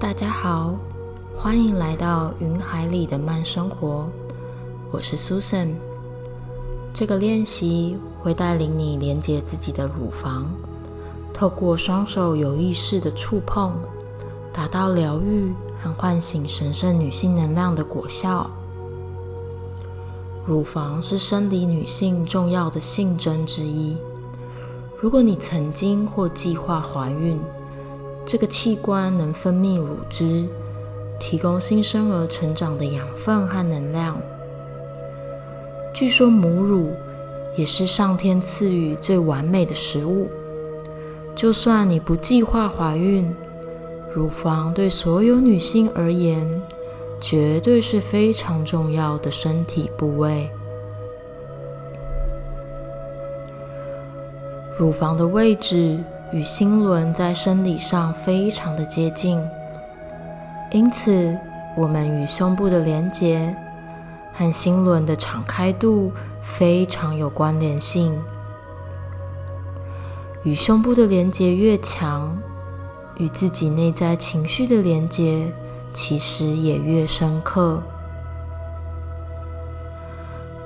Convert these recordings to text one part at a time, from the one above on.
大家好，欢迎来到云海里的慢生活，我是 Susan。 这个练习会带领你连接自己的乳房，透过双手有意识的触碰，达到疗愈和唤醒神圣女性能量的果效。乳房是生理女性重要的性征之一。如果你曾经或计划怀孕，这个器官能分泌乳汁，提供新生儿成长的养分和能量。据说母乳也是上天赐予最完美的食物。就算你不计划怀孕，乳房对所有女性而言，绝对是非常重要的身体部位。乳房的位置与心轮在生理上非常的接近，因此我们与胸部的连结和心轮的敞开度非常有关联性。与胸部的连结越强，与自己内在情绪的连结其实也越深刻。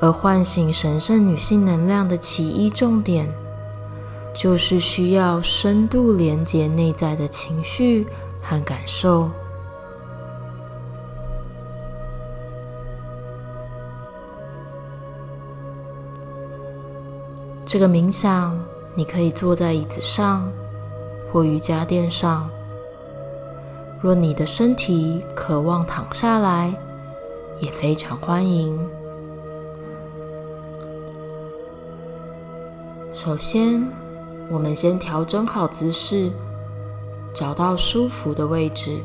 而唤醒神圣女性能量的其一重点，就是需要深度连接内在的情绪和感受。这个冥想，你可以坐在椅子上或瑜伽垫上。若你的身体渴望躺下来，也非常欢迎。首先，我们先调整好姿势，找到舒服的位置，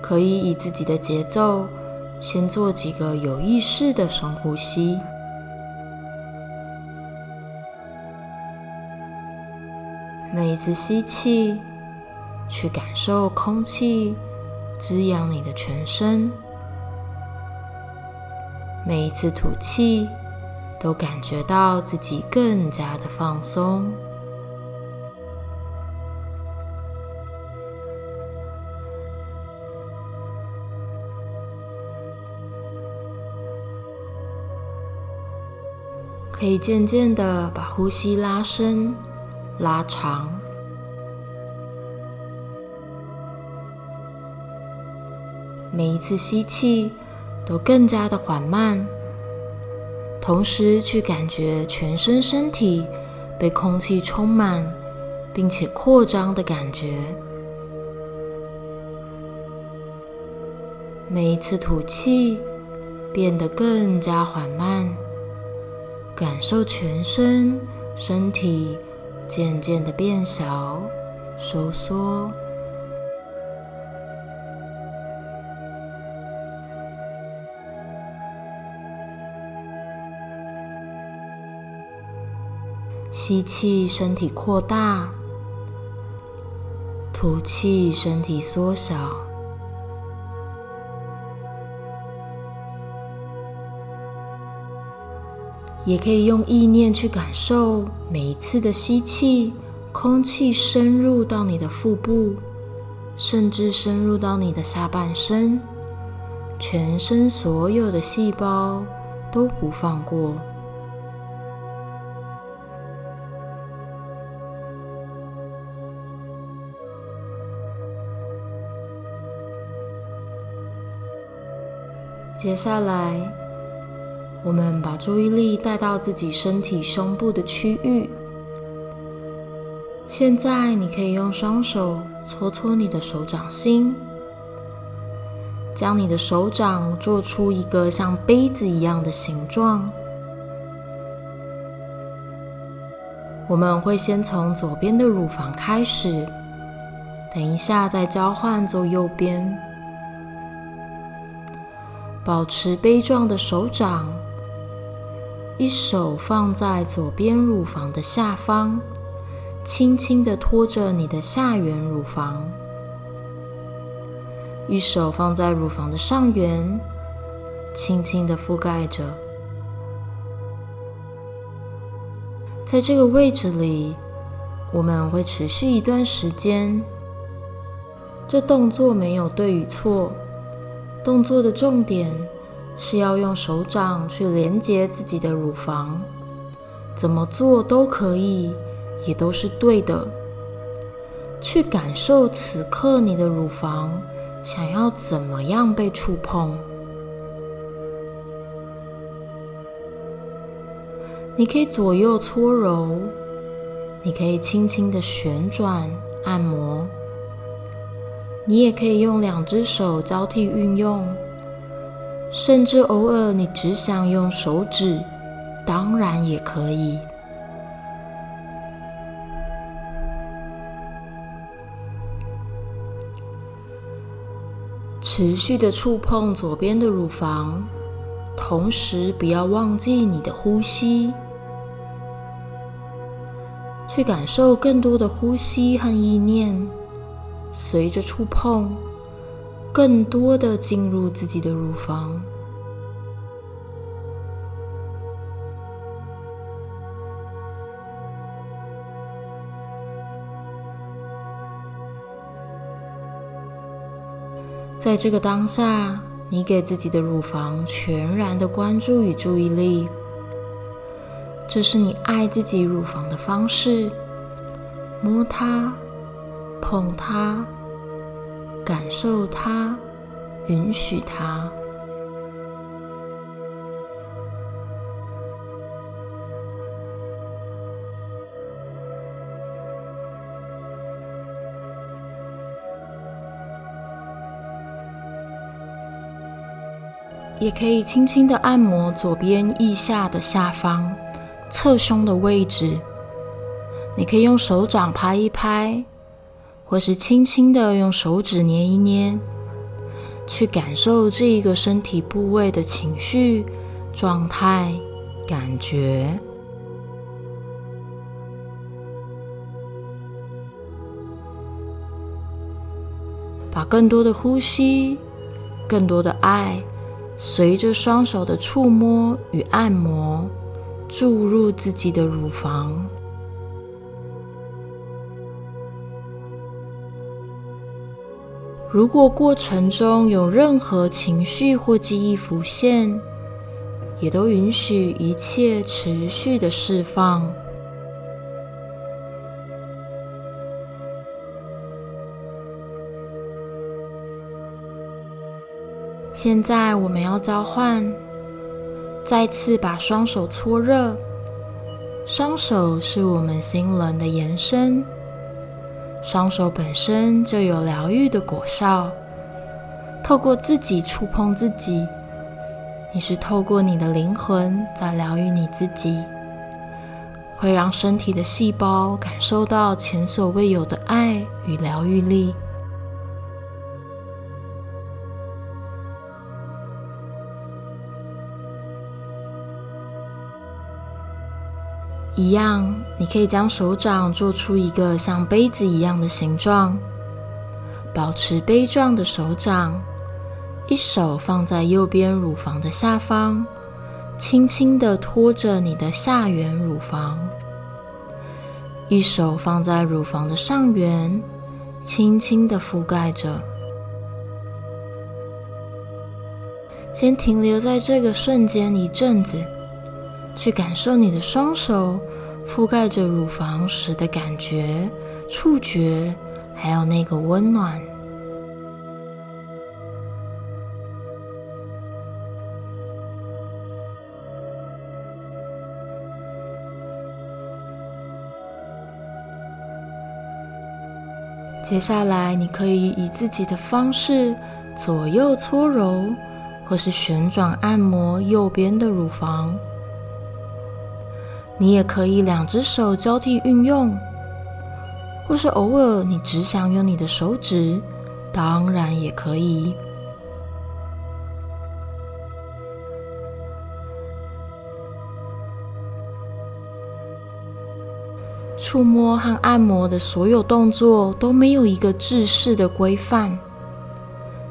可以以自己的节奏先做几个有意识的深呼吸。每一次吸气，去感受空气滋养你的全身；每一次吐气，都感觉到自己更加的放松。可以渐渐的把呼吸拉伸、拉长。每一次吸气，都更加的缓慢。同时去感觉全身身体被空气充满并且扩张的感觉。每一次吐气变得更加缓慢，感受全身身体渐渐的变小、收缩。吸气，身体扩大；吐气，身体缩小。也可以用意念去感受每一次的吸气，空气深入到你的腹部，甚至深入到你的下半身，全身所有的细胞都不放过。接下来，我们把注意力带到自己身体胸部的区域。现在你可以用双手搓搓你的手掌心，将你的手掌做出一个像杯子一样的形状。我们会先从左边的乳房开始，等一下再交换做右边。保持杯状的手掌，一手放在左边乳房的下方，轻轻地托着你的下缘乳房；一手放在乳房的上缘，轻轻地覆盖着。在这个位置里，我们会持续一段时间，这动作没有对与错，动作的重点是要用手掌去连接自己的乳房，怎么做都可以，也都是对的。去感受此刻你的乳房想要怎么样被触碰。你可以左右搓揉，你可以轻轻的旋转按摩，你也可以用两只手交替运用，甚至偶尔你只想用手指，当然也可以。持续的触碰左边的乳房，同时不要忘记你的呼吸，去感受更多的呼吸和意念，随着触碰更多的进入自己的乳房。在这个当下，你给自己的乳房全然的关注与注意力，这是你爱自己乳房的方式，摸它，碰它，感受它，允许它。也可以轻轻的按摩左边腋下的下方，侧胸的位置，你可以用手掌拍一拍，或是轻轻的用手指捏一捏，去感受这一个身体部位的情绪、状态、感觉。把更多的呼吸、更多的爱，随着双手的触摸与按摩，注入自己的乳房。如果过程中有任何情绪或记忆浮现，也都允许一切持续的释放。现在我们要交换，再次把双手搓热，双手是我们心轮的延伸，双手本身就有疗愈的果效。透过自己触碰自己，你是透过你的灵魂在疗愈你自己，会让身体的细胞感受到前所未有的爱与疗愈力。一样，你可以将手掌做出一个像杯子一样的形状，保持杯状的手掌，一手放在右边乳房的下方，轻轻地托着你的下缘乳房，一手放在乳房的上缘，轻轻地覆盖着。先停留在这个瞬间一阵子，去感受你的双手覆盖着乳房时的感觉、触觉，还有那个温暖。接下来，你可以以自己的方式左右搓揉，或是旋转按摩右边的乳房。你也可以两只手交替运用，或是偶尔你只想用你的手指，当然也可以。触摸和按摩的所有动作都没有一个制式的规范，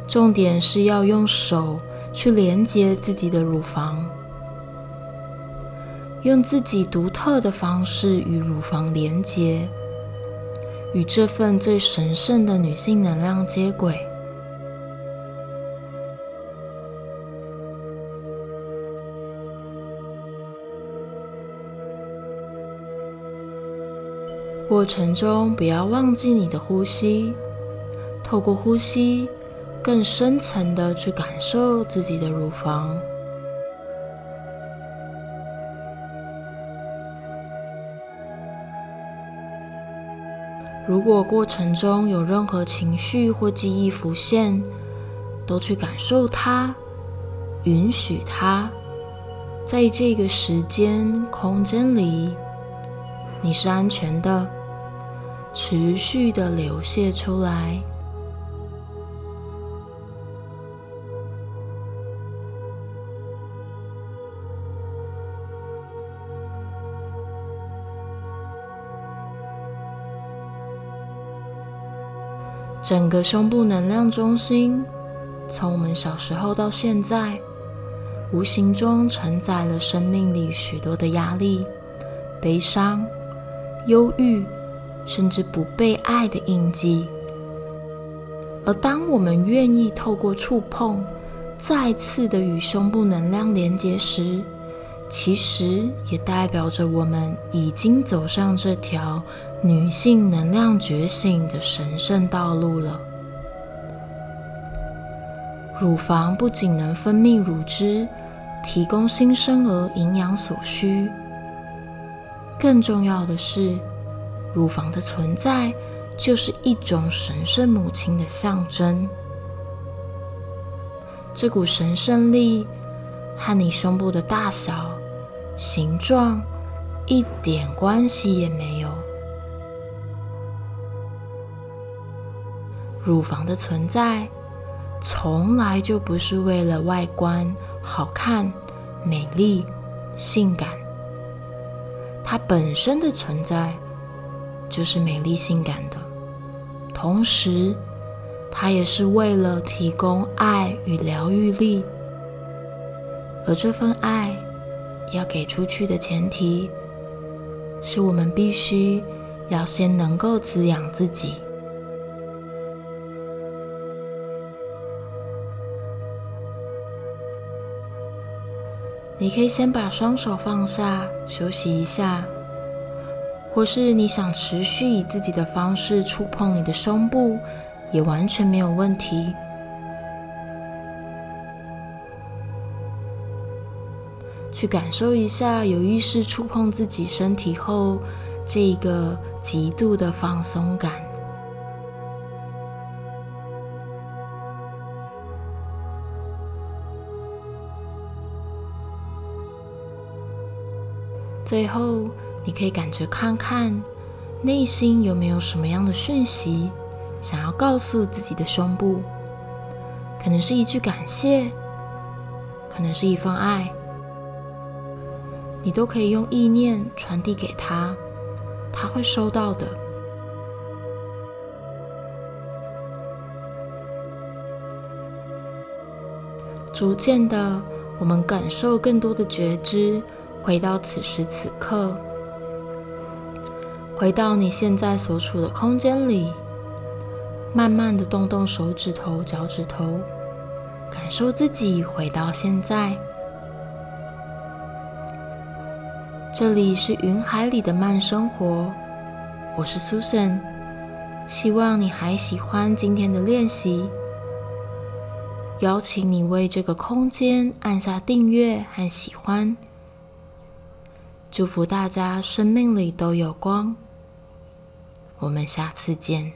重点是要用手去连接自己的乳房，用自己独特的方式与乳房连接，与这份最神圣的女性能量接轨。过程中不要忘记你的呼吸，透过呼吸更深层的去感受自己的乳房。如果过程中有任何情绪或记忆浮现，都去感受它，允许它在这个时间空间里，你是安全的，持续的流泻出来。整个胸部能量中心，从我们小时候到现在，无形中承载了生命里许多的压力、悲伤、忧郁，甚至不被爱的印记。而当我们愿意透过触碰，再次的与胸部能量连接时，其实也代表着我们已经走上这条女性能量觉醒的神圣道路了。乳房不仅能分泌乳汁，提供新生儿营养所需，更重要的是，乳房的存在就是一种神圣母亲的象征。这股神圣力和你胸部的大小、形状一点关系也没有。乳房的存在从来就不是为了外观好看、美丽、性感，它本身的存在就是美丽性感的，同时它也是为了提供爱与疗愈力。而这份爱要给出去的前提，是我们必须要先能够滋养自己。你可以先把双手放下，休息一下，或是你想持续以自己的方式触碰你的胸部，也完全没有问题。去感受一下有意识触碰自己身体后，这一个极度的放松感。最后，你可以感觉看看，内心有没有什么样的讯息，想要告诉自己的胸部，可能是一句感谢，可能是一份爱。你都可以用意念传递给他，他会收到的。逐渐的，我们感受更多的觉知，回到此时此刻，回到你现在所处的空间里，慢慢的动动手指头、脚趾头，感受自己回到现在。这里是云海里的慢生活，我是 Susan， 希望你还喜欢今天的练习。邀请你为这个空间按下订阅和喜欢。祝福大家生命里都有光，我们下次见。